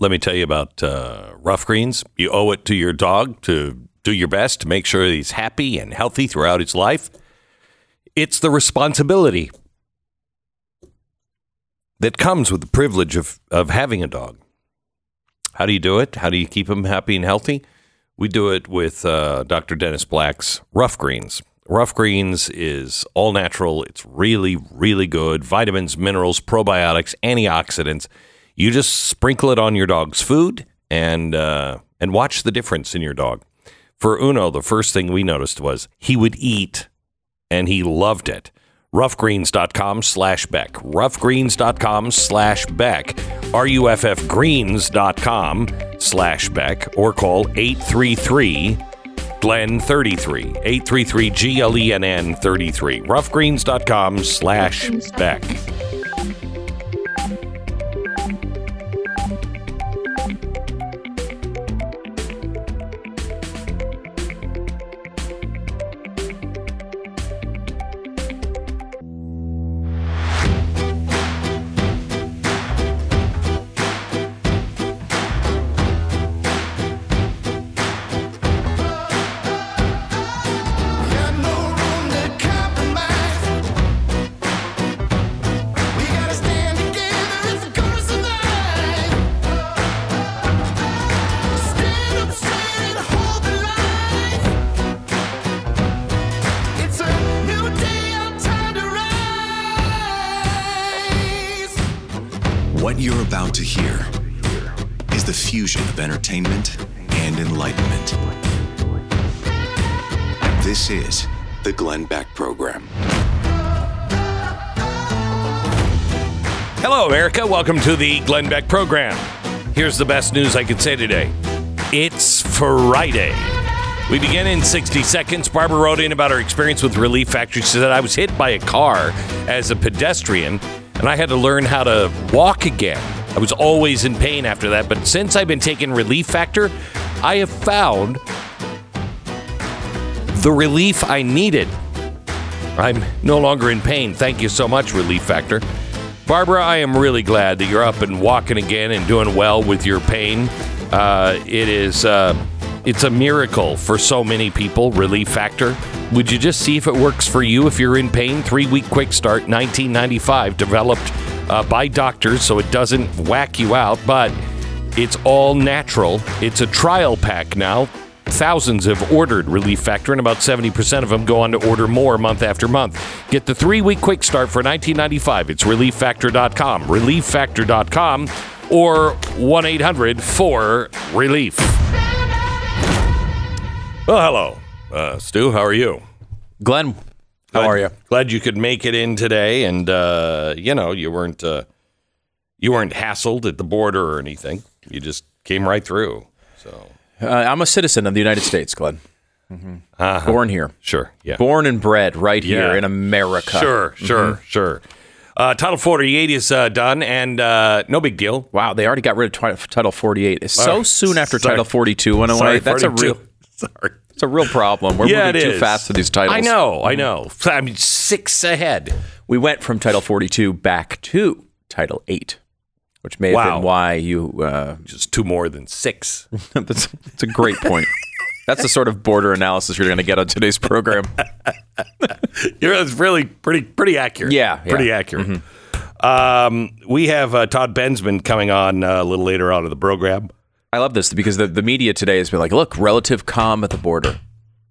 Let me tell you about Ruff Greens. You owe it to your dog to do your best to make sure that he's happy and healthy throughout his life. It's the responsibility that comes with the privilege of having a dog. How do you do it? How do you keep him happy and healthy? We do it with Dr. Dennis Black's Ruff Greens. Ruff Greens is all natural. It's really, really good. Vitamins, minerals, probiotics, antioxidants. You just sprinkle it on your dog's food and watch the difference in your dog. For Uno, the first thing we noticed was he would eat, and he loved it. Ruffgreens.com/Beck. Ruffgreens.com/Beck. RUFFgreens.com/Beck. Or call 833 Glenn 33, 833 GLENN 33, ruffgreens.com/Beck. To hear is the fusion of entertainment and enlightenment. This is the Glenn Beck Program. Hello, America. Welcome to the Glenn Beck Program. Here's the best news I could say today. It's Friday. We begin in 60 seconds. Barbara wrote in about her experience with Relief Factor. She said, I was hit by a car as a pedestrian, and I had to learn how to walk again. I was always in pain after that, but since I've been taking Relief Factor, I have found the relief I needed. I'm no longer in pain. Thank you so much, Relief Factor. Barbara, I am really glad that you're up and walking again and doing well with your pain. It's a miracle for so many people, Relief Factor. Would you just see if it works for you if you're in pain? 3-week quick start, $19.95, developed by doctors, so it doesn't whack you out, but it's all natural. It's a trial pack now. Thousands have ordered Relief Factor, and about 70% of them go on to order more month after month. Get the 3-week quick start for $19.95. It's relieffactor.com, relieffactor.com, or 1-800-4-RELIEF. Well, hello. Stu, how are you? Glenn, how are you? Glad you could make it in today, and you weren't hassled at the border or anything. You just came right through. So I'm a citizen of the United States, Glenn. Mm-hmm. Uh-huh. Born here, sure. Yeah, born and bred right here in America. Sure. Title 48 is done, and no big deal. Wow, they already got rid of Title 48. It's so soon after Title 42 went away. That's a real. Sorry. It's a real problem. We're moving too fast to these titles. I know. I mean, 6 ahead. We went from Title 42 back to Title 8, which may have been why you... just 2 more than 6. That's a great point. That's the sort of border analysis you're going to get on today's program. It's really pretty accurate. Yeah. Pretty accurate. Mm-hmm. We have Todd Bensman coming on a little later on in the program. I love this because the media today has been like, look, relative calm at the border.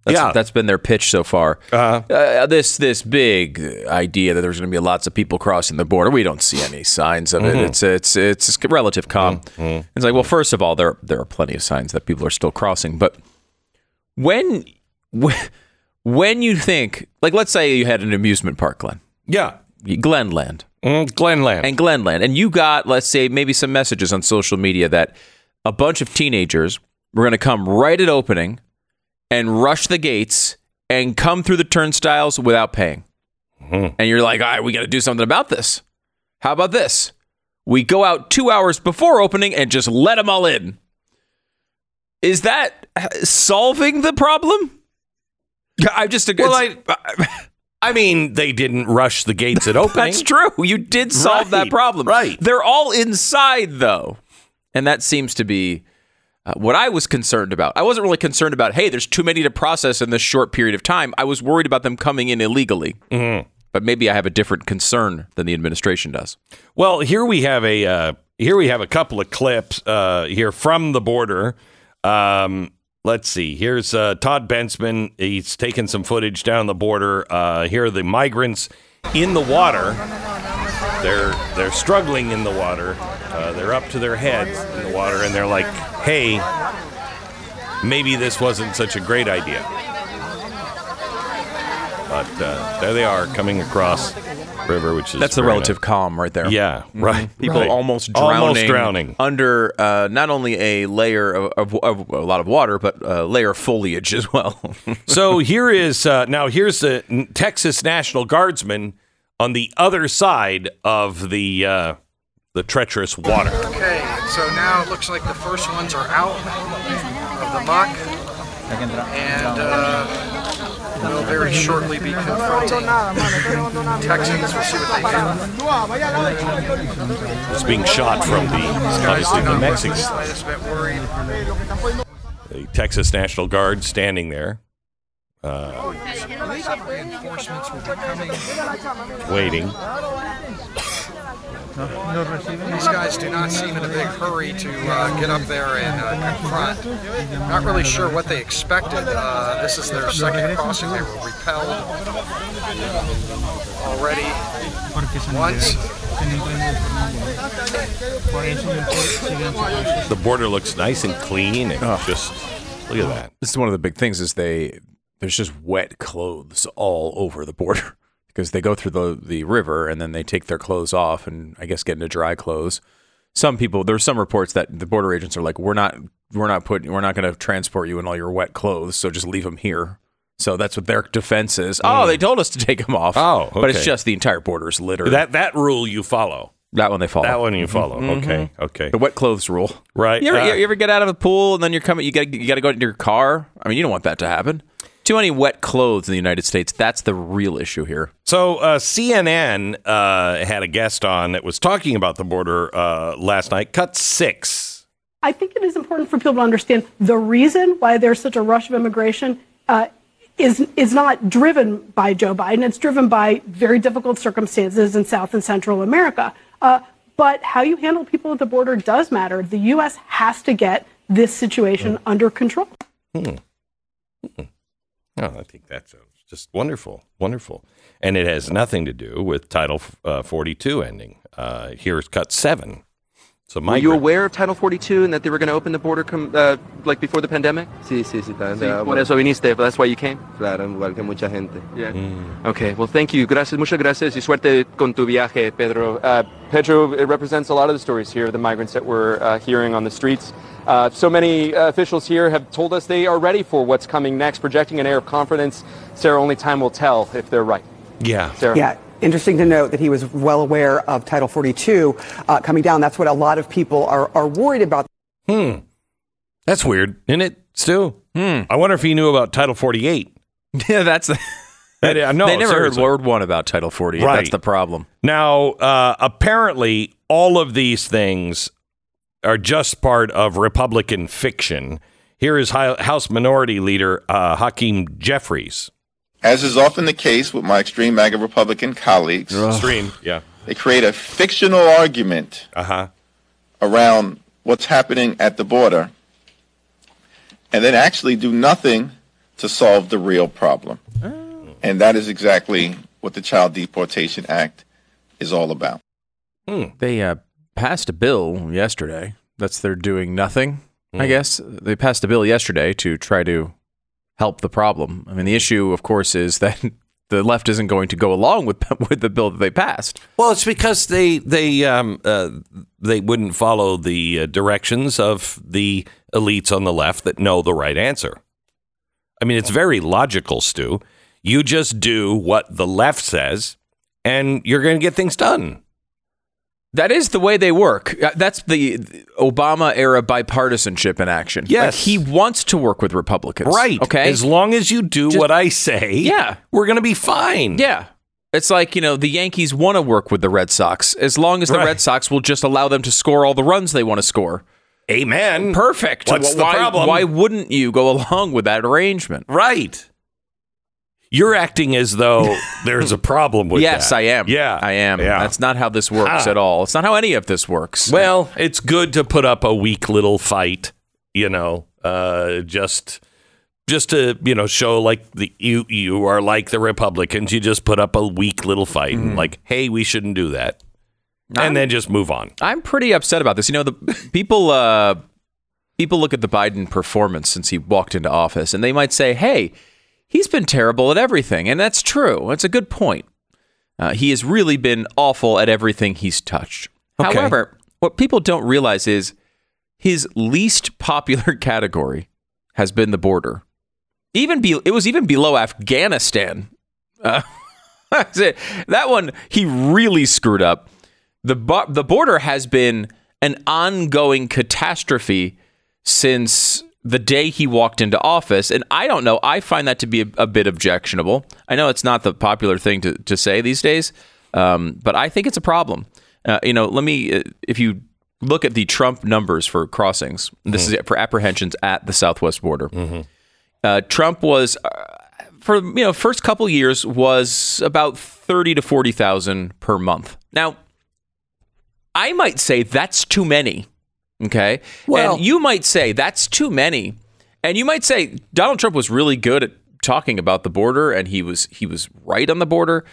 That's been their pitch so far. Uh-huh. This big idea that there's going to be lots of people crossing the border. We don't see any signs of it. It's relative calm. Mm-hmm. It's like, well, first of all, there are plenty of signs that people are still crossing. But when you think, like, let's say you had an amusement park, Glenn. Yeah. Glenland. And you got, let's say, maybe some messages on social media that a bunch of teenagers were going to come right at opening and rush the gates and come through the turnstiles without paying. Mm-hmm. And you're like, all right, we got to do something about this. How about this? We go out 2 hours before opening and just let them all in. Is that solving the problem? I mean, they didn't rush the gates at opening. That's true. You did solve that problem. Right. They're all inside, though. And that seems to be what I was concerned about. I wasn't really concerned about, hey, there's too many to process in this short period of time. I was worried about them coming in illegally. Mm-hmm. But maybe I have a different concern than the administration does. Well, here we have a couple of clips here from the border. Let's see. Here's Todd Bensman. He's taken some footage down the border. Here are the migrants in the water. They're struggling in the water. They're up to their heads in the water, and they're like, "Hey, maybe this wasn't such a great idea." But there they are coming across river, which is the relative calm right there. Yeah, right. People almost drowning under not only a layer of a lot of water, but a layer of foliage as well. So here is here's the Texas National Guardsman on the other side of the treacherous water. Okay, so now it looks like the first ones are out of the muck, and we'll very shortly be confronting Texans. We'll see what they do. It's being shot from the Mexicans. The Texas National Guard standing there. Reinforcements will be coming. Waiting. These guys do not seem in a big hurry to get up there and confront. Not really sure what they expected. This is their second crossing. They were repelled already once. The border looks nice and clean. Just look at that. This is one of the big things is there's just wet clothes all over the border. Because they go through the river and then they take their clothes off and I guess get into dry clothes. Some people, there's some reports that the border agents are like, we're not going to transport you in all your wet clothes, so just leave them here. So that's what their defense is. Oh, they told us to take them off. Oh, okay. But it's just the entire border is littered. That rule you follow. That one you follow. Mm-hmm. Okay. The wet clothes rule. Right. You ever get out of the pool and then you're coming? You got to go into your car. I mean, you don't want that to happen. Too many wet clothes in the United States. That's the real issue here. So CNN had a guest on that was talking about the border last night. Cut 6. I think it is important for people to understand the reason why there's such a rush of immigration is not driven by Joe Biden. It's driven by very difficult circumstances in South and Central America. But how you handle people at the border does matter. The U.S. has to get this situation under control. Oh, I think that's just wonderful. And it has nothing to do with Title 42 ending. Here's Cut 7. So, Mike, were you aware of Title 42 and that they were going to open the border like before the pandemic? Sí, por eso viniste, but that's why you came? Claro, en lugar que mucha gente. Yeah. Okay, well, thank you. Gracias, muchas gracias y suerte con tu viaje, Pedro. Pedro, it represents a lot of the stories here, the migrants that we're hearing on the streets. So many officials here have told us they are ready for what's coming next, projecting an air of confidence. Sarah, only time will tell if they're right. Yeah. Sarah. Yeah. Interesting to note that he was well aware of Title 42 coming down. That's what a lot of people are worried about. That's weird, isn't it, Stu? I wonder if he knew about Title 48. Yeah, that's... No, they never heard word one about Title 48. Right. That's the problem. Now, apparently, all of these things are just part of Republican fiction. Here is House Minority Leader Hakeem Jeffries. As is often the case with my extreme MAGA Republican colleagues, they create a fictional argument around what's happening at the border and then actually do nothing to solve the real problem. And that is exactly what the Child Deportation Act is all about. They passed a bill yesterday. That's their doing nothing, I guess. They passed a bill yesterday to try to help the problem. I mean, the issue, of course, is that the left isn't going to go along with the bill that they passed. Well, it's because they wouldn't follow the directions of the elites on the left that know the right answer. I mean, it's very logical, Stu. You just do what the left says, and you're going to get things done. That is the way they work. That's the Obama-era bipartisanship in action. Yes. Like he wants to work with Republicans. Right. Okay. As long as you do what I say, we're going to be fine. Yeah. It's like, you know, the Yankees want to work with the Red Sox as long as the Red Sox will just allow them to score all the runs they want to score. Amen. Perfect. What's the problem? Why wouldn't you go along with that arrangement? Right. You're acting as though there's a problem with that. Yes, I am. Yeah. I am. Yeah. That's not how this works at all. It's not how any of this works. Well, it's good to put up a weak little fight, you know, just to, you know, show like you are like the Republicans. You just put up a weak little fight and like, hey, we shouldn't do that. And then just move on. I'm pretty upset about this. You know, the people people look at the Biden performance since he walked into office and they might say, hey, he's been terrible at everything. And that's true. That's a good point. He has really been awful at everything he's touched. Okay. However, what people don't realize is his least popular category has been the border. It was even below Afghanistan. That one, he really screwed up. The border has been an ongoing catastrophe since the day he walked into office. And I don't know. I find that to be a bit objectionable. I know it's not the popular thing to say these days, but I think it's a problem. You know, if you look at the Trump numbers for crossings, this is for apprehensions at the southwest border. Trump was, for, you know, first couple years was about 30 to 40,000 per month. Now, I might say that's too many, okay? Well, and you might say that's too many, and you might say Donald Trump was really good at talking about the border, and he was right on the border.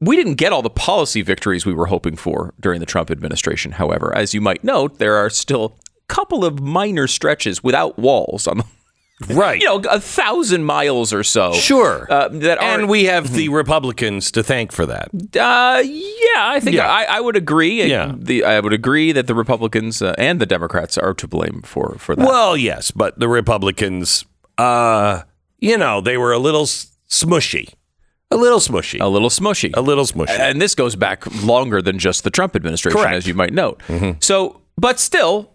We didn't get all the policy victories we were hoping for during the Trump administration. However, as you might note, there are still a couple of minor stretches without walls on the right, you know, 1,000 miles or so. Sure, and we have the Republicans to thank for that. I would agree. Yeah, I would agree that the Republicans and the Democrats are to blame for that. Well, yes, but the Republicans, you know, they were a little smushy. And this goes back longer than just the Trump administration, as you might note. So, but still.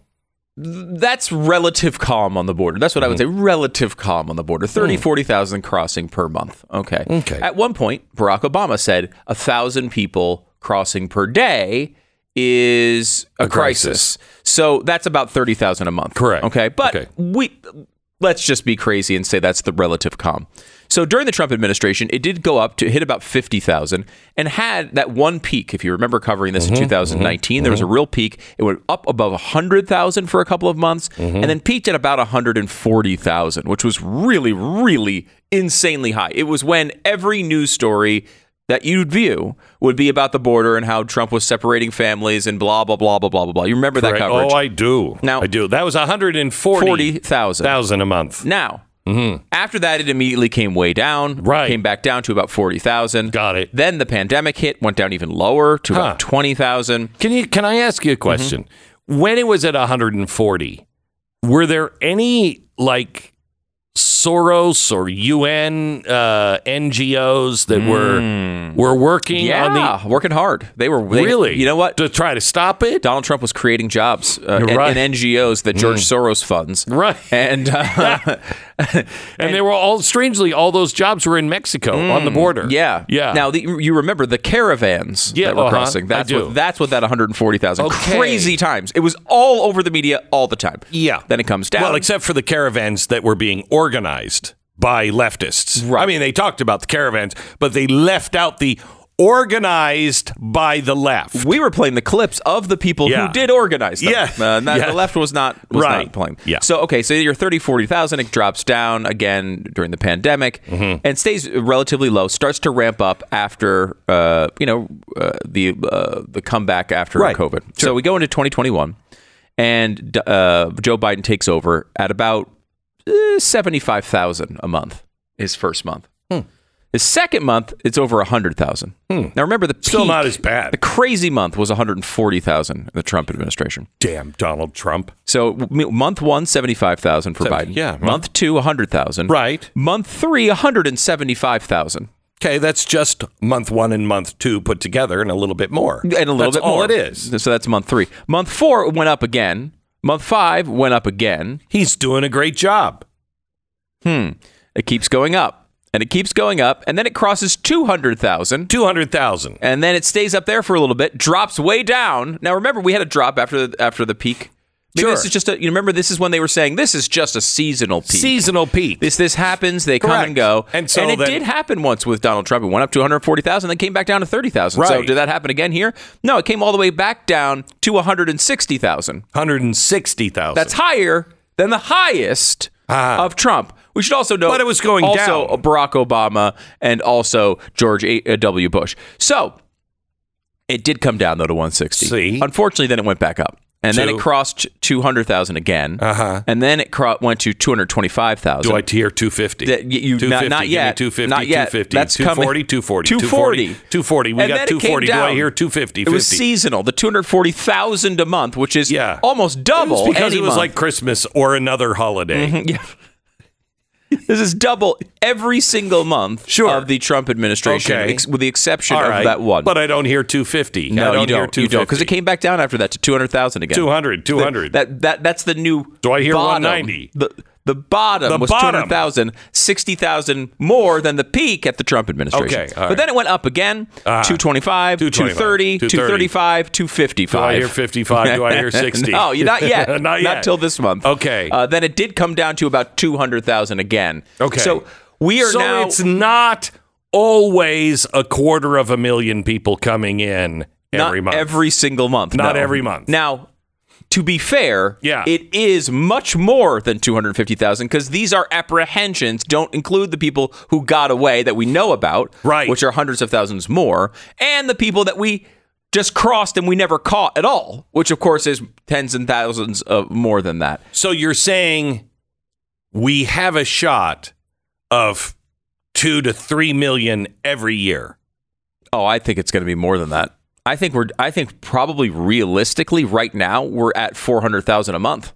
That's relative calm on the border. That's what I would say. Relative calm on the border. 30, 40,000 crossing per month. Okay. At one point, Barack Obama said 1,000 people crossing per day is a crisis. So that's about 30,000 a month. Correct. Okay. But let's just be crazy and say that's the relative calm. So during the Trump administration, it did go up to hit about 50,000 and had that one peak. If you remember covering this in 2019, there was a real peak. It went up above 100,000 for a couple of months and then peaked at about 140,000, which was really, really insanely high. It was when every news story that you'd view would be about the border and how Trump was separating families and blah, blah, blah, blah, blah, blah, blah. You remember that coverage? Oh, I do. Now, I do. That was 140,000 a month. Now. After that, it immediately came way down. Right. Came back down to about 40,000. Got it. Then the pandemic hit, went down even lower to about 20,000. Can I ask you a question? When it was at 140, were there any like Soros or UN NGOs that were working on the... Yeah, working hard. Really? You know what? To try to stop it? Donald Trump was creating jobs in NGOs that George Soros funds. Right. And and they were all, strangely, all those jobs were in Mexico on the border. Yeah. Yeah. Now, you remember the caravans that were crossing. That's what that 140,000 crazy times. It was all over the media all the time. Yeah. Then it comes down. Well, except for the caravans that were being organized by leftists. Right. I mean, they talked about the caravans, but they left out the organized by the left. We were playing the clips of the people who did organize them. Yeah. The left was not playing. Yeah. So, so you're 30, 40,000. It drops down again during the pandemic and stays relatively low, starts to ramp up after, the comeback after COVID. Sure. So we go into 2021 and Joe Biden takes over at about 75,000 a month, his first month. His second month, it's over 100,000. Now, remember, the peak, still not as bad. The crazy month was 140,000 in the Trump administration. Damn, Donald Trump. So month one, 75,000 for Biden. Yeah. Month two, 100,000. Right. Month three, 175,000. Okay, that's just month one and month two put together and a little bit more. That's all it is. So that's month three. Month four went up again. Month five went up again. He's doing a great job. It keeps going up, and it keeps going up, and then it crosses 200,000. And then it stays up there for a little bit, drops way down. Now, remember, we had a drop after the peak Maybe this is just a, you remember, this is when they were saying this is just a seasonal peak. Seasonal peak. This happens. They come and go. And so it did happen once with Donald Trump. It went up to 140,000, then came back down to 30,000. Right. So did that happen again here? No, it came all the way back down to 160,000. 160,000. That's higher than the highest of Trump. We should also know. But it was going also down. Also Barack Obama and also George W. Bush. So it did come down though to 160. See? Unfortunately, then it went back up. And then it crossed 200,000 again. Uh-huh. And then it went to 225,000. Do I hear 250? Not yet. 250, not yet. 250, that's 240, 240, 240, 240. We got 240. Do I hear 250? It was seasonal. The 240,000 a month, which is almost double. It was because it was like Christmas or another holiday. Mm-hmm. Yeah. This is double every single month of the Trump administration, with the exception of that one. But I don't hear 250. No, you don't. Because it came back down after that to 200,000 again. 200. That's the new. Do I hear bottom. 190? The bottom was 200,000, 60,000 more than the peak at the Trump administration. Okay, but then it went up again, 225, 230, 235, 255. Do I hear 55? Do I hear 60? No, not yet. Not till this month. Okay. Then it did come down to about 200,000 again. Okay. So we are now... So it's not always 250,000 people coming in every month. Not every single month. Not every month. Now... To be fair, it is much more than 250,000 because these are apprehensions, don't include the people who got away that we know about, which are hundreds of thousands more, and the people that we just crossed and we never caught at all, which, of course, is tens and thousands of more than that. So you're saying we have a shot of 2 to 3 million every year? Oh, I think it's going to be more than that. I think probably realistically right now we're at 400,000 a month.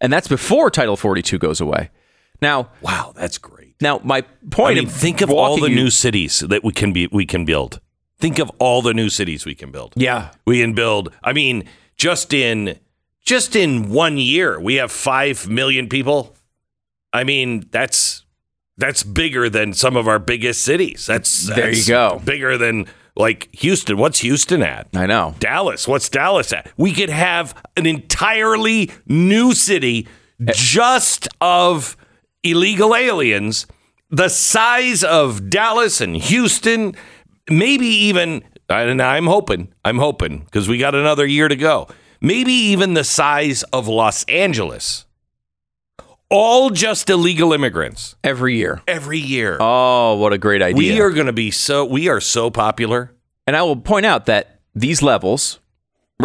And that's before Title 42 goes away. Now, wow, that's great. Now, my point is think of all the new cities that we can build. Think of all the new cities we can build. Yeah. We can build. I mean, just in 1 year, we have 5 million people. I mean, that's bigger than some of our biggest cities. There you go. Bigger than like Houston, what's Houston at? I know. Dallas, what's Dallas at? We could have an entirely new city just of illegal aliens, the size of Dallas and Houston, maybe even, and I'm hoping, because we got another year to go, maybe even the size of Los Angeles. All just illegal immigrants. Every year. Oh, what a great idea. We are so popular. And I will point out that these levels,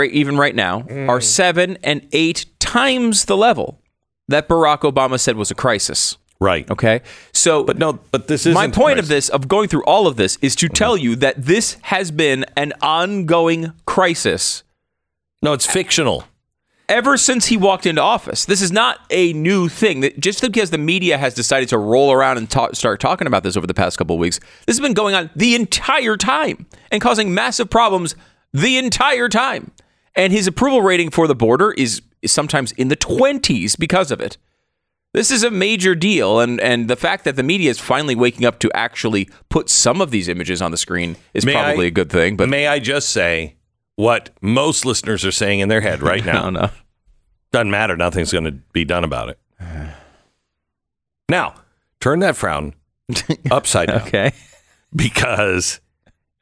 even right now, are 7 and 8 times the level that Barack Obama said was a crisis. Right. Okay. So, but this is my point of going through all of this is to tell you that this has been an ongoing crisis. No, it's fictional. Ever since he walked into office, this is not a new thing. Just because the media has decided to roll around and start talking about this over the past couple of weeks, this has been going on the entire time and causing massive problems the entire time. And his approval rating for the border is sometimes in the 20s because of it. This is a major deal, and the fact that the media is finally waking up to actually put some of these images on the screen is probably a good thing. But may I just say... what most listeners are saying in their head right now. No. Doesn't matter. Nothing's going to be done about it. Now, turn that frown upside down. Okay. Because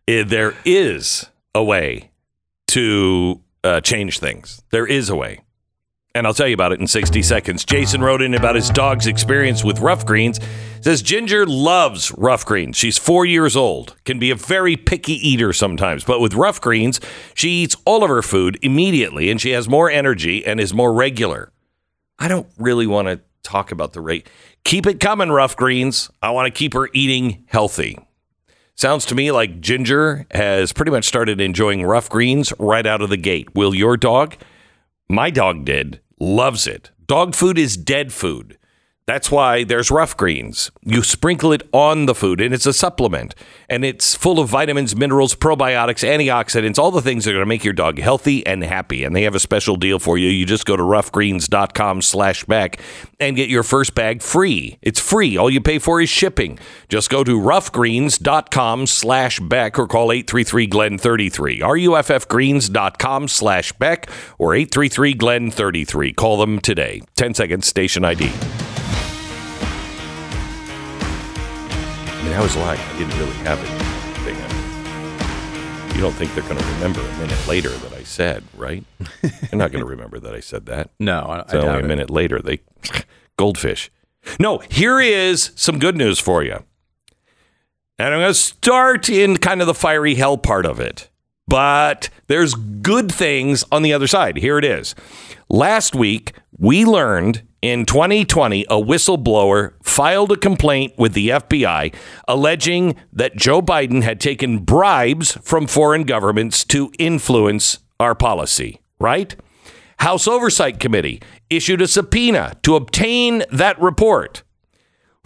there is a way to change things. There is a way. And I'll tell you about it in 60 seconds. Jason wrote in about his dog's experience with Ruff Greens. Says Ginger loves Ruff Greens. She's 4 years old. Can be a very picky eater sometimes. But with Ruff Greens, she eats all of her food immediately. And she has more energy and is more regular. I don't really want to talk about the rate. Keep it coming, Ruff Greens. I want to keep her eating healthy. Sounds to me like Ginger has pretty much started enjoying Ruff Greens right out of the gate. Will your dog? My dog did. Loves it. Dog food is dead food. That's why there's Ruff Greens. You sprinkle it on the food, and it's a supplement. And it's full of vitamins, minerals, probiotics, antioxidants, all the things that are going to make your dog healthy and happy. And they have a special deal for you. You just go to ruffgreens.com/Beck and get your first bag free. It's free. All you pay for is shipping. Just go to ruffgreens.com/Beck or call 833-GLEN-33. ruffgreens.com/Beck or 833-GLEN-33. Call them today. 10 seconds, station ID. I mean, I was lying. I didn't really have it. You don't think they're going to remember a minute later that I said, right? They're not going to remember that I said that. No, I doubt it. A minute later, they goldfish. No, here is some good news for you. And I'm going to start in kind of the fiery hell part of it. But there's good things on the other side. Here it is. Last week, we learned in 2020, a whistleblower filed a complaint with the FBI alleging that Joe Biden had taken bribes from foreign governments to influence our policy, right? House Oversight Committee issued a subpoena to obtain that report.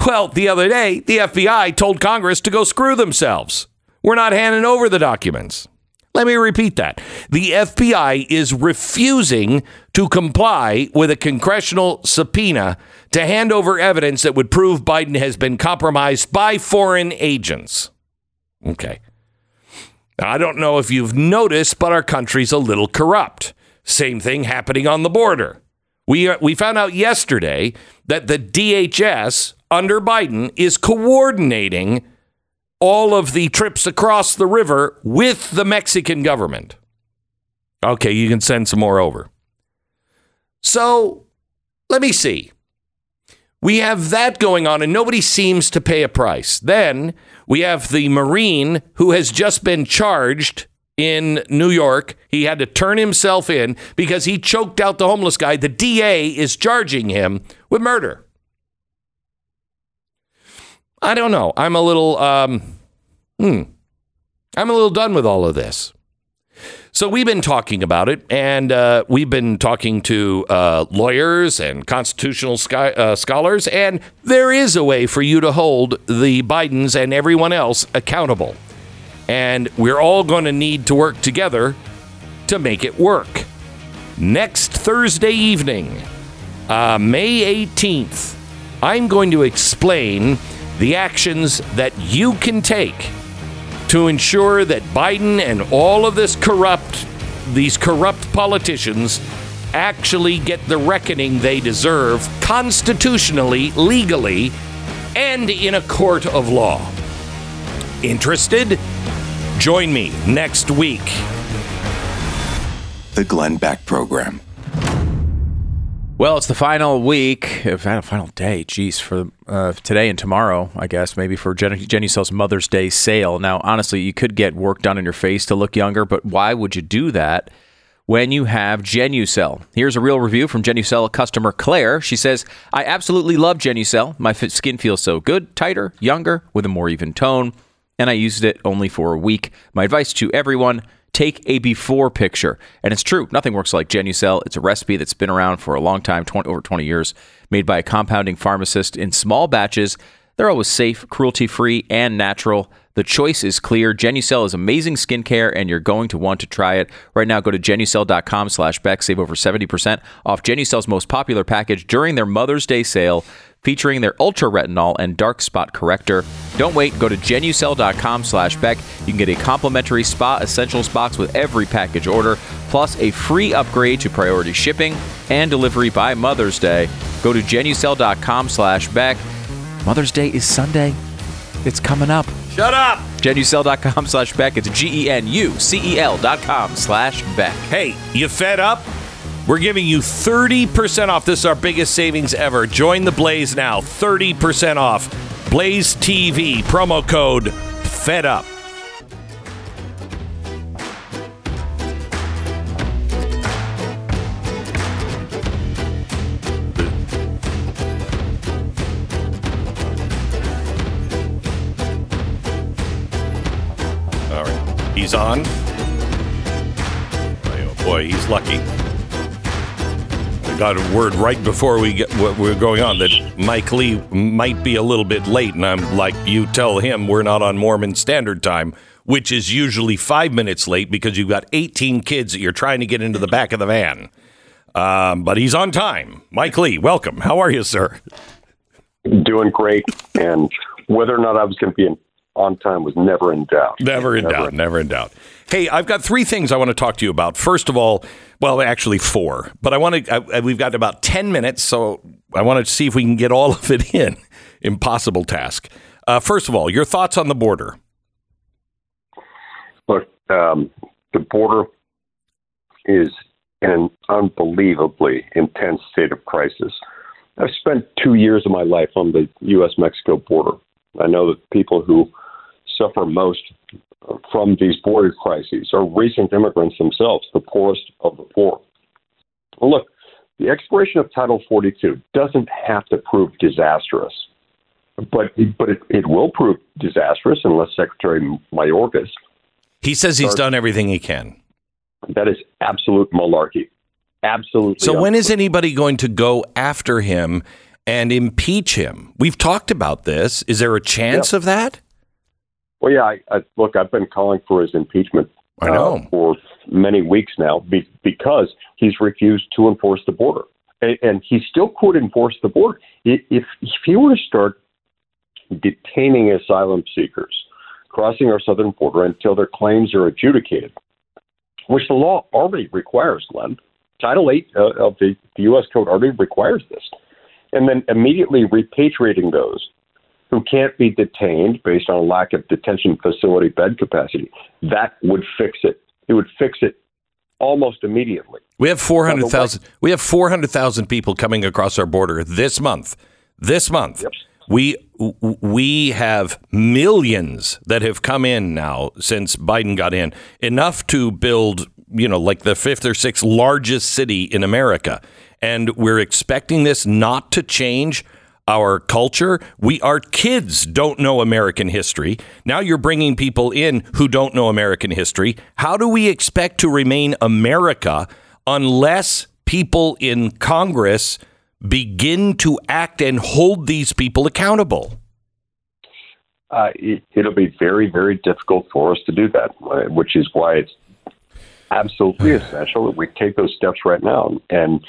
Well, the other day, the FBI told Congress to go screw themselves. We're not handing over the documents. Let me repeat that. The FBI is refusing to comply with a congressional subpoena to hand over evidence that would prove Biden has been compromised by foreign agents. Okay. Now, I don't know if you've noticed, but our country's a little corrupt. Same thing happening on the border. We found out yesterday that the DHS under Biden is coordinating all of the trips across the river with the Mexican government. Okay, you can send some more over. So, let me see. We have that going on, and nobody seems to pay a price. Then, we have the Marine who has just been charged in New York. He had to turn himself in because he choked out the homeless guy. The DA is charging him with murder. I don't know. I'm a little, I'm a little done with all of this. So we've been talking about it, and we've been talking to lawyers and constitutional scholars, and there is a way for you to hold the Bidens and everyone else accountable. And we're all going to need to work together to make it work. Next Thursday evening, May 18th, I'm going to explain the actions that you can take to ensure that Biden and all of this these corrupt politicians actually get the reckoning they deserve constitutionally, legally, and in a court of law. Interested? Join me next week. The Glenn Beck Program. Well, it's the final week, final day, for today and tomorrow, I guess, maybe for Genucel's Mother's Day sale. Now, honestly, you could get work done on your face to look younger, but why would you do that when you have Genucel? Here's a real review from Genucel customer Claire. She says, I absolutely love Genucel. My skin feels so good, tighter, younger, with a more even tone, and I used it only for a week. My advice to everyone, take a before picture. And it's true. Nothing works like Genucel. It's a recipe that's been around for a long time, over 20 years, made by a compounding pharmacist in small batches. They're always safe, cruelty-free, and natural. The choice is clear. Genucel is amazing skincare, and you're going to want to try it. Right now, go to Genucel.com/Beck. Save over 70% off Genucel's most popular package during their Mother's Day sale, featuring their Ultra Retinol and Dark Spot Corrector. Don't wait. Go to Genucel.com/Beck. You can get a complimentary Spa Essentials box with every package order, plus a free upgrade to priority shipping and delivery by Mother's Day. Go to Genucel.com/Beck. Mother's Day is Sunday. It's coming up. Shut up! Genucel.com/Beck. It's Genucel.com/Beck. Hey, you fed up? We're giving you 30% off. This is our biggest savings ever. Join the Blaze now. 30% off. Blaze TV. Promo code Fed Up. All right. He's on. Oh, boy, he's lucky. got a word right before we get what we're going on that Mike Lee might be a little bit late, and I'm like, you tell him we're not on Mormon Standard Time, which is usually 5 minutes late because you've got 18 kids that you're trying to get into the back of the van. But he's on time. Mike Lee, welcome. How are you, sir? Doing great. And whether or not I was going to be on time was never in doubt. Never in doubt. Hey, I've got three things I want to talk to you about. First of all, well, actually four, but I want to, we've got about 10 minutes, so I want to see if we can get all of it in. Impossible task. First of all, your thoughts on the border. Look, the border is in an unbelievably intense state of crisis. I've spent 2 years of my life on the U.S.-Mexico border. I know that people who suffer most from these border crises are recent immigrants themselves, the poorest of the poor. Look, the expiration of Title 42 doesn't have to prove disastrous, but it will prove disastrous unless Secretary Mayorkas. He says he's done everything he can. That is absolute malarkey. Absolutely. So when is anybody going to go after him and impeach him? We've talked about this. Is there a chance of that? Well, yeah. Look, I've been calling for his impeachment for many weeks now because he's refused to enforce the border. And he still could enforce the border. If he were to start detaining asylum seekers crossing our southern border until their claims are adjudicated, which the law already requires, Glenn. Title 8 of the U.S. Code already requires this. And then immediately repatriating those who can't be detained based on a lack of detention facility bed capacity, that would fix it. It would fix it almost immediately. We have 400,000 people coming across our border this month. Yep. We have millions that have come in now since Biden got in, enough to build, like the fifth or sixth largest city in America. And we're expecting this not to change our culture. Our kids don't know American history. Now you're bringing people in who don't know American history. How do we expect to remain America unless people in Congress begin to act and hold these people accountable? It'll be very, very difficult for us to do that, which is why it's absolutely essential that we take those steps right now. And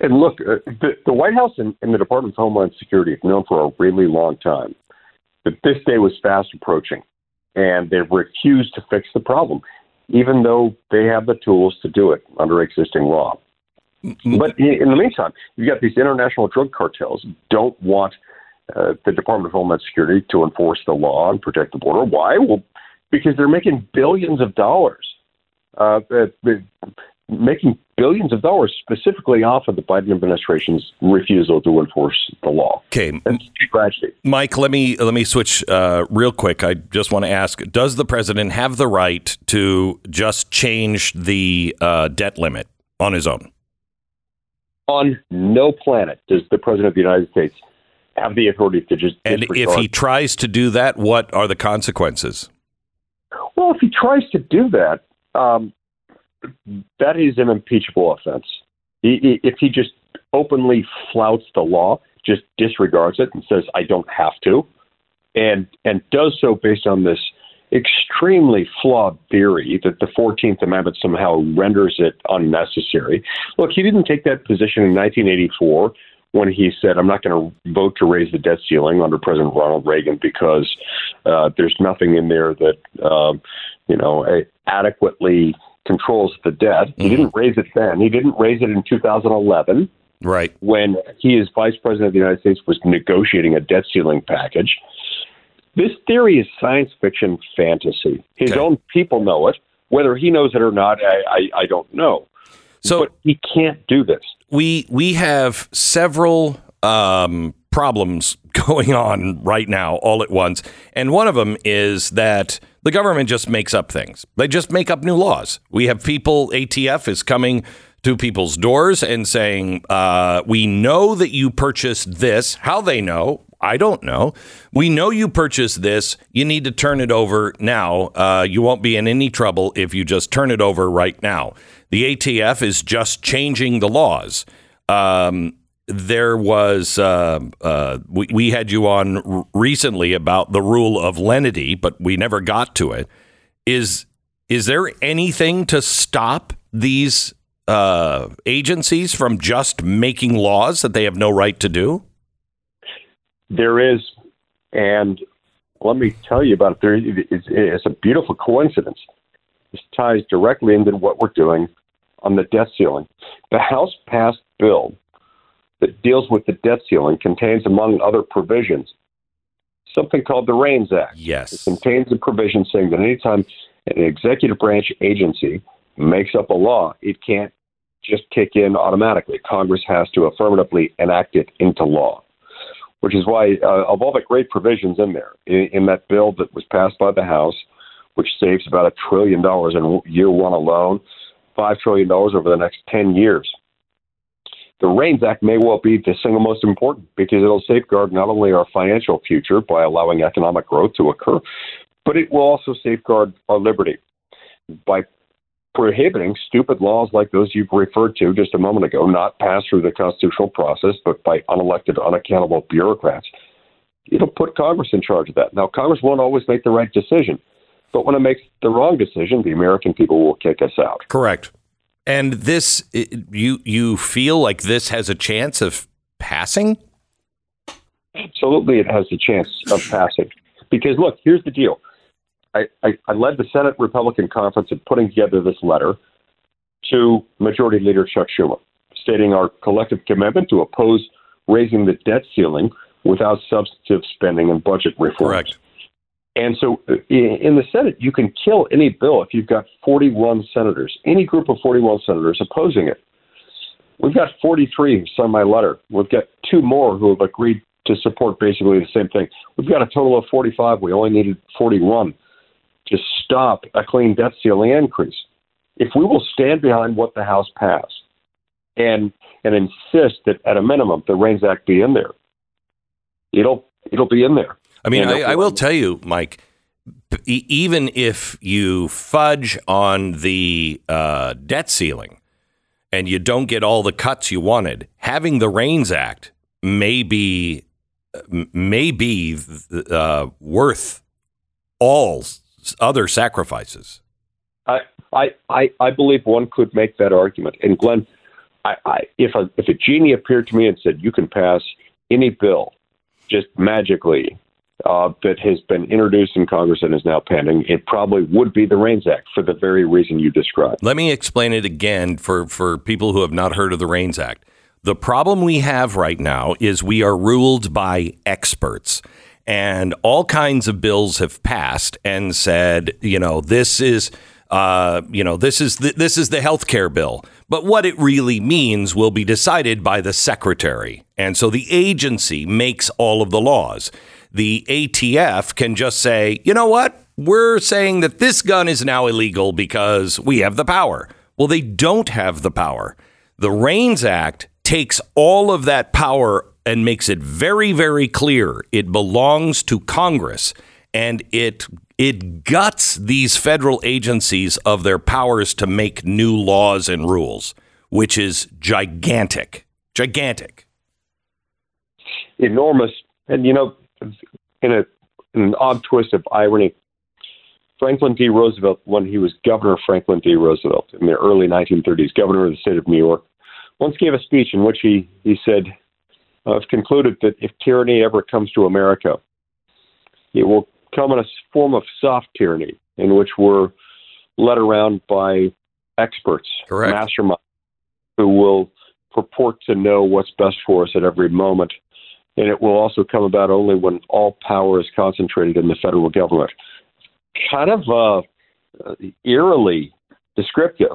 look, the White House and the Department of Homeland Security have known for a really long time that this day was fast approaching, and they've refused to fix the problem, even though they have the tools to do it under existing law. But in the meantime, you've got these international drug cartels don't want the Department of Homeland Security to enforce the law and protect the border. Why? Well, because they're making billions of dollars. Making billions of dollars specifically off of the Biden administration's refusal to enforce the law. Okay, that's tragedy. Mike, let me switch real quick. I just want to ask: does the president have the right to just change the debt limit on his own? On no planet does the president of the United States have the authority to just. And if he tries to do that, what are the consequences? Well, if he tries to do that. That is an impeachable offense. If he just openly flouts the law, just disregards it and says, I don't have to, and does so based on this extremely flawed theory that the 14th Amendment somehow renders it unnecessary. Look, he didn't take that position in 1984 when he said, I'm not going to vote to raise the debt ceiling under President Ronald Reagan because there's nothing in there that, adequately controls the debt. He didn't raise it then. He didn't raise it in 2011. Right. When he, as vice president of the United States, was negotiating a debt ceiling package. This theory is science fiction fantasy. His own people know it. Whether he knows it or not, I don't know. So but he can't do this. We have several problems going on right now all at once. And one of them is that the government just makes up things. They just make up new laws. We have people, ATF is coming to people's doors and saying, we know that you purchased this. How they know, I don't know. We know you purchased this. You need to turn it over now. You won't be in any trouble if you just turn it over right now. The ATF is just changing the laws. There was we had you on recently about the rule of lenity, but we never got to it. Is there anything to stop these agencies from just making laws that they have no right to do? There is. And let me tell you about it. It's a beautiful coincidence. This ties directly into what we're doing on the debt ceiling. The House passed bill that deals with the debt ceiling contains, among other provisions, something called the REINS Act. Yes. It contains a provision saying that anytime an executive branch agency makes up a law, it can't just kick in automatically. Congress has to affirmatively enact it into law, which is why, of all the great provisions in there, in that bill that was passed by the House, which saves about $1 trillion in year one alone, $5 trillion over the next 10 years. The REINS Act may well be the single most important because it'll safeguard not only our financial future by allowing economic growth to occur, but it will also safeguard our liberty by prohibiting stupid laws like those you've referred to just a moment ago, not passed through the constitutional process, but by unelected, unaccountable bureaucrats. It'll put Congress in charge of that. Now, Congress won't always make the right decision, but when it makes the wrong decision, the American people will kick us out. Correct. And this, you feel like this has a chance of passing? Absolutely, it has a chance of passing. Because, look, here's the deal. I led the Senate Republican Conference in putting together this letter to Majority Leader Chuck Schumer, stating our collective commitment to oppose raising the debt ceiling without substantive spending and budget reforms. Correct. And so in the Senate, you can kill any bill if you've got 41 senators, any group of 41 senators opposing it. We've got 43 who signed my letter. We've got two more who have agreed to support basically the same thing. We've got a total of 45. We only needed 41 to stop a clean debt ceiling increase. If we will stand behind what the House passed and insist that at a minimum the REINS Act be in there, it'll be in there. I mean, I will tell you, Mike, even if you fudge on the debt ceiling and you don't get all the cuts you wanted, having the REINS Act may be worth all other sacrifices. I believe one could make that argument. And Glenn, if a genie appeared to me and said, you can pass any bill just magically, that has been introduced in Congress and is now pending, it probably would be the REINS Act for the very reason you described. Let me explain it again for people who have not heard of the REINS Act. The problem we have right now is we are ruled by experts, and all kinds of bills have passed and said, this is the health care bill. But what it really means will be decided by the secretary. And so the agency makes all of the laws. The ATF can just say, you know what? We're saying that this gun is now illegal because we have the power. Well, they don't have the power. The REINS Act takes all of that power and makes it very, very clear it belongs to Congress, and it guts these federal agencies of their powers to make new laws and rules, which is gigantic, gigantic. Enormous. And, in an odd twist of irony, Franklin D. Roosevelt, when he was governor, Franklin D. Roosevelt, in the early 1930s, governor of the state of New York, once gave a speech in which he said, I've concluded that if tyranny ever comes to America, it will come in a form of soft tyranny in which we're led around by experts, correct, masterminds, who will purport to know what's best for us at every moment. And it will also come about only when all power is concentrated in the federal government. Kind of eerily descriptive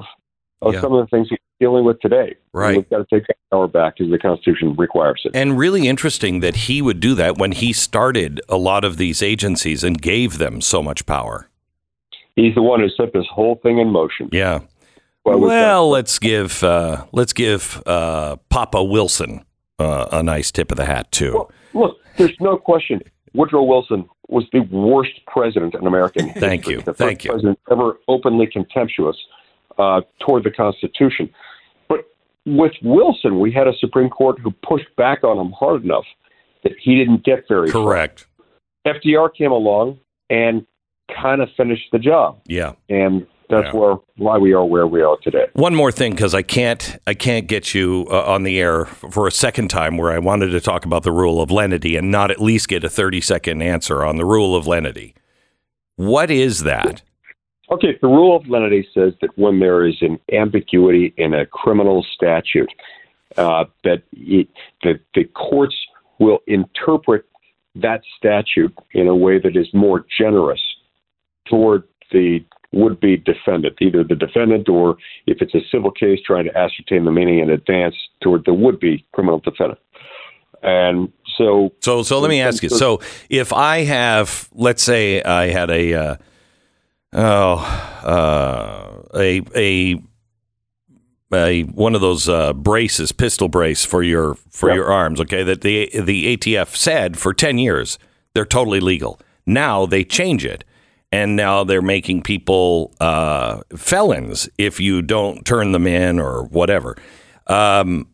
of some of the things we're dealing with today. Right. And we've got to take that power back as the Constitution requires it. And really interesting that he would do that when he started a lot of these agencies and gave them so much power. He's the one who set this whole thing in motion. Yeah. Well, let's give Papa Wilson a nice tip of the hat, too. Well, look, there's no question. Woodrow Wilson was the worst president in American history. Thank you. The first president ever openly contemptuous toward the Constitution. But With Wilson, we had a Supreme Court who pushed back on him hard enough that he didn't get very far. Correct. FDR came along and kind of finished the job. Yeah. And that's why we are where we are today. One more thing, because I can't get you on the air for a second time where I wanted to talk about the rule of lenity and not at least get a 30-second answer on the rule of lenity. What is that? Okay, the rule of lenity says that when there is an ambiguity in a criminal statute, that the courts will interpret that statute in a way that is more generous toward the would-be defendant, either the defendant or, if it's a civil case, trying to ascertain the meaning in advance toward the would-be criminal defendant. And so let me ask you. So if I have, let's say I had a one of those braces, pistol brace for your arms, okay, that the ATF said for 10 years they're totally legal. Now they change it. And now they're making people felons if you don't turn them in or whatever. Well,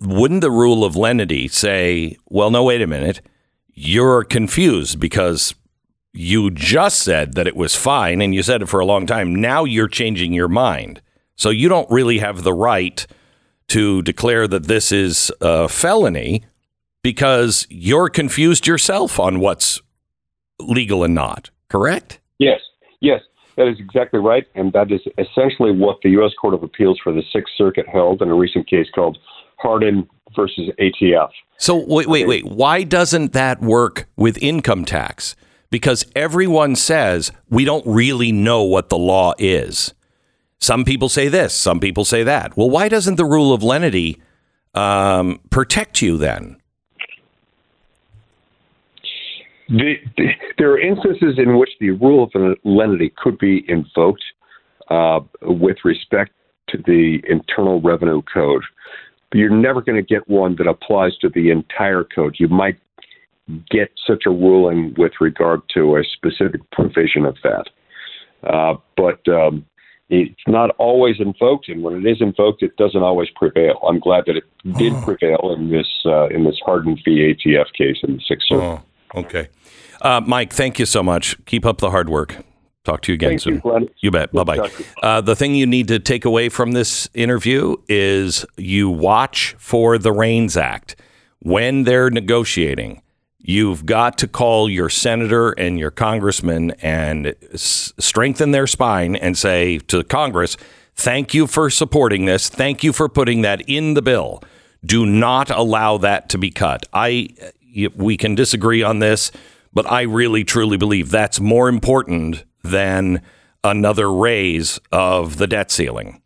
wouldn't the rule of lenity say, well, no, wait a minute, you're confused because you just said that it was fine and you said it for a long time. Now you're changing your mind. So you don't really have the right to declare that this is a felony because you're confused yourself on what's legal and not. Correct? Yes, that is exactly right. And that is essentially what the U.S. Court of Appeals for the Sixth Circuit held in a recent case called Hardin v. ATF. So wait. Why doesn't that work with income tax? Because everyone says we don't really know what the law is. Some people say this, some people say that. Well, why doesn't the rule of lenity protect you then? There are instances in which the rule of lenity could be invoked with respect to the Internal Revenue Code. But you're never going to get one that applies to the entire code. You might get such a ruling with regard to a specific provision of that. But it's not always invoked, and when it is invoked, it doesn't always prevail. I'm glad that it did prevail in this Hardin v. ATF case in the Sixth Circuit. Oh. Okay. Mike, thank you so much. Keep up the hard work. Talk to you again soon. You bet. Bye-bye. The thing you need to take away from this interview is you watch for the REINS Act. When they're negotiating, you've got to call your senator and your congressman and strengthen their spine and say to Congress, thank you for supporting this. Thank you for putting that in the bill. Do not allow that to be cut. We can disagree on this, but I really, truly believe that's more important than another raise of the debt ceiling.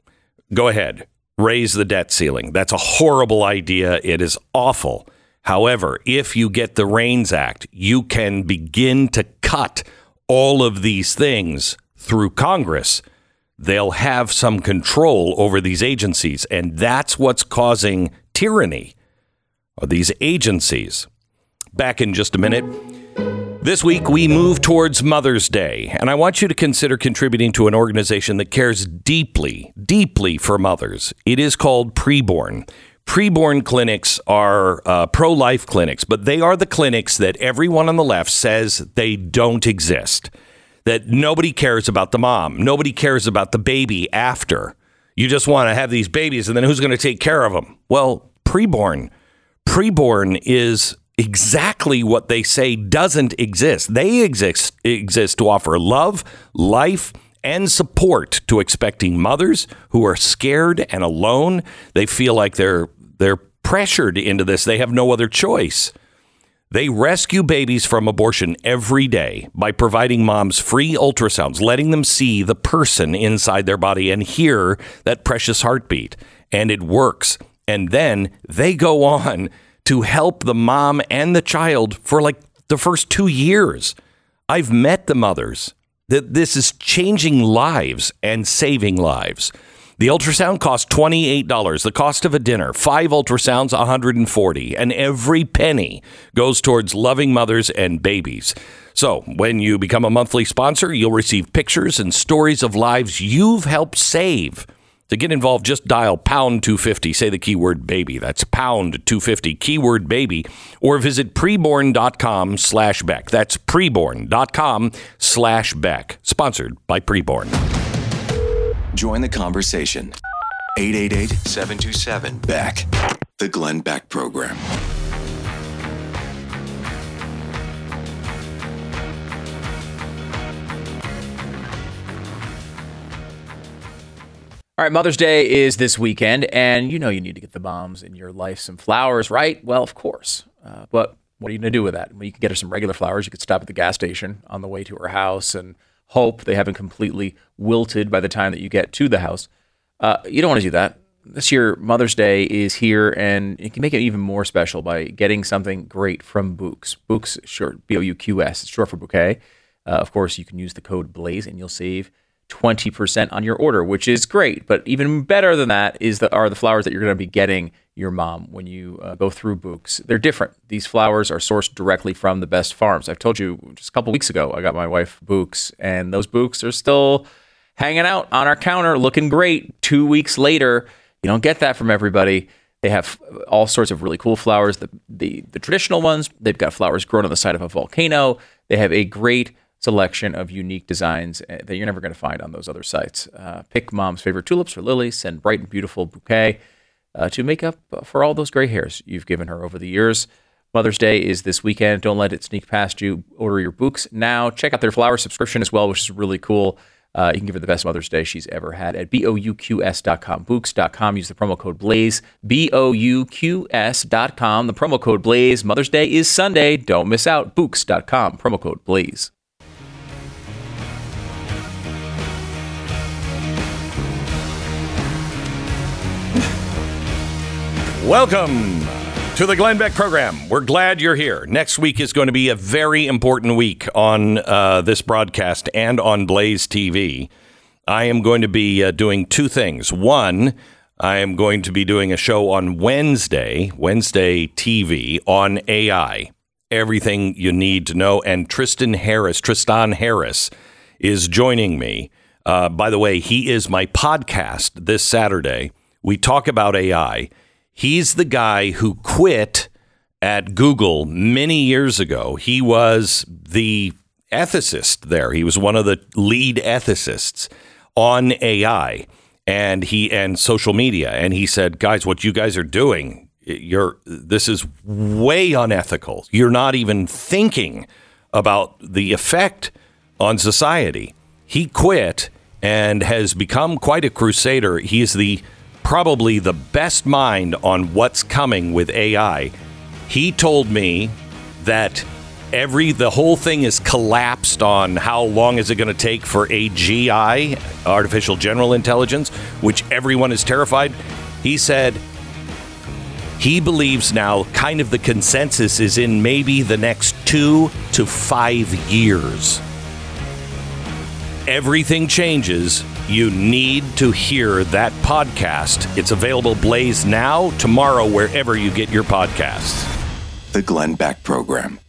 Go ahead. Raise the debt ceiling. That's a horrible idea. It is awful. However, if you get the REINS Act, you can begin to cut all of these things through Congress. They'll have some control over these agencies, and that's what's causing tyranny of these agencies. Back in just a minute. This week, we move towards Mother's Day, and I want you to consider contributing to an organization that cares deeply, deeply for mothers. It is called Preborn. Preborn clinics are pro-life clinics, but they are the clinics that everyone on the left says they don't exist, that nobody cares about the mom. Nobody cares about the baby after. You just want to have these babies, and then who's going to take care of them? Well, Preborn. Preborn is exactly what they say doesn't exist. They exist to offer love, life, and support to expecting mothers who are scared and alone. They feel like they're pressured into this. They have no other choice. They rescue babies from abortion every day by providing moms free ultrasounds, letting them see the person inside their body and hear that precious heartbeat. And it works. And then they go on to help the mom and the child for like the first 2 years. I've met the mothers. This is changing lives and saving lives. The ultrasound costs $28, the cost of a dinner, 5 ultrasounds, $140, and every penny goes towards loving mothers and babies. So when you become a monthly sponsor, you'll receive pictures and stories of lives you've helped save. To get involved, just dial pound 250. Say the keyword baby. That's pound 250, keyword baby. Or visit preborn.com/Beck. That's preborn.com/Beck. Sponsored by Preborn. Join the conversation. 888-727-BECK. The Glenn Beck Program. All right, Mother's Day is this weekend, and you know you need to get the moms in your life some flowers, right? Well, of course. But what are you going to do with that? Well, you can get her some regular flowers. You could stop at the gas station on the way to her house and hope they haven't completely wilted by the time that you get to the house. You don't want to do that. This year, Mother's Day is here, and you can make it even more special by getting something great from Bouqs. Bouqs, short, B-O-U-Q-S. It's short for bouquet. Of course, you can use the code BLAZE, and you'll save 20% on your order, which is great. But even better than that is are the flowers that you're going to be getting your mom when you go through Bouqs. They're different. These flowers are sourced directly from the best farms. I've told you just a couple weeks ago, I got my wife Bouqs, and those Bouqs are still hanging out on our counter looking great 2 weeks later. You don't get that from everybody. They have all sorts of really cool flowers. The traditional ones, they've got flowers grown on the side of a volcano. They have a great selection of unique designs that you're never going to find on those other sites. Pick mom's favorite tulips or lilies, send bright and beautiful bouquet to make up for all those gray hairs you've given her over the years. Mother's Day is this weekend. Don't let it sneak past you. Order your Bouqs now. Check out their flower subscription as well, which is really cool. You can give her the best Mother's Day she's ever had at BOUQS.com, Bouqs.com. Use the promo code BLAZE, BOUQS.com. The promo code BLAZE. Mother's Day is Sunday. Don't miss out. Bouqs.com, promo code BLAZE. Welcome to the Glenn Beck Program. We're glad you're here. Next week is going to be a very important week on this broadcast and on Blaze TV. I am going to be doing two things. One, I am going to be doing a show on Wednesday TV on AI. Everything you need to know. And Tristan Harris is joining me. By the way, he is my podcast this Saturday. We talk about AI. He's the guy who quit at Google many years ago. He was the ethicist there. He was one of the lead ethicists on AI and social media. And he said, guys, what you guys are doing, this is way unethical. You're not even thinking about the effect on society. He quit and has become quite a crusader. He is probably the best mind on what's coming with AI. He told me that the whole thing is collapsed on how long is it going to take for AGI, artificial general intelligence, which everyone is terrified. He said he believes now kind of the consensus is in maybe the next 2 to 5 years. Everything changes. You need to hear that podcast. It's available Blaze now, tomorrow, wherever you get your podcasts. The Glenn Beck Program.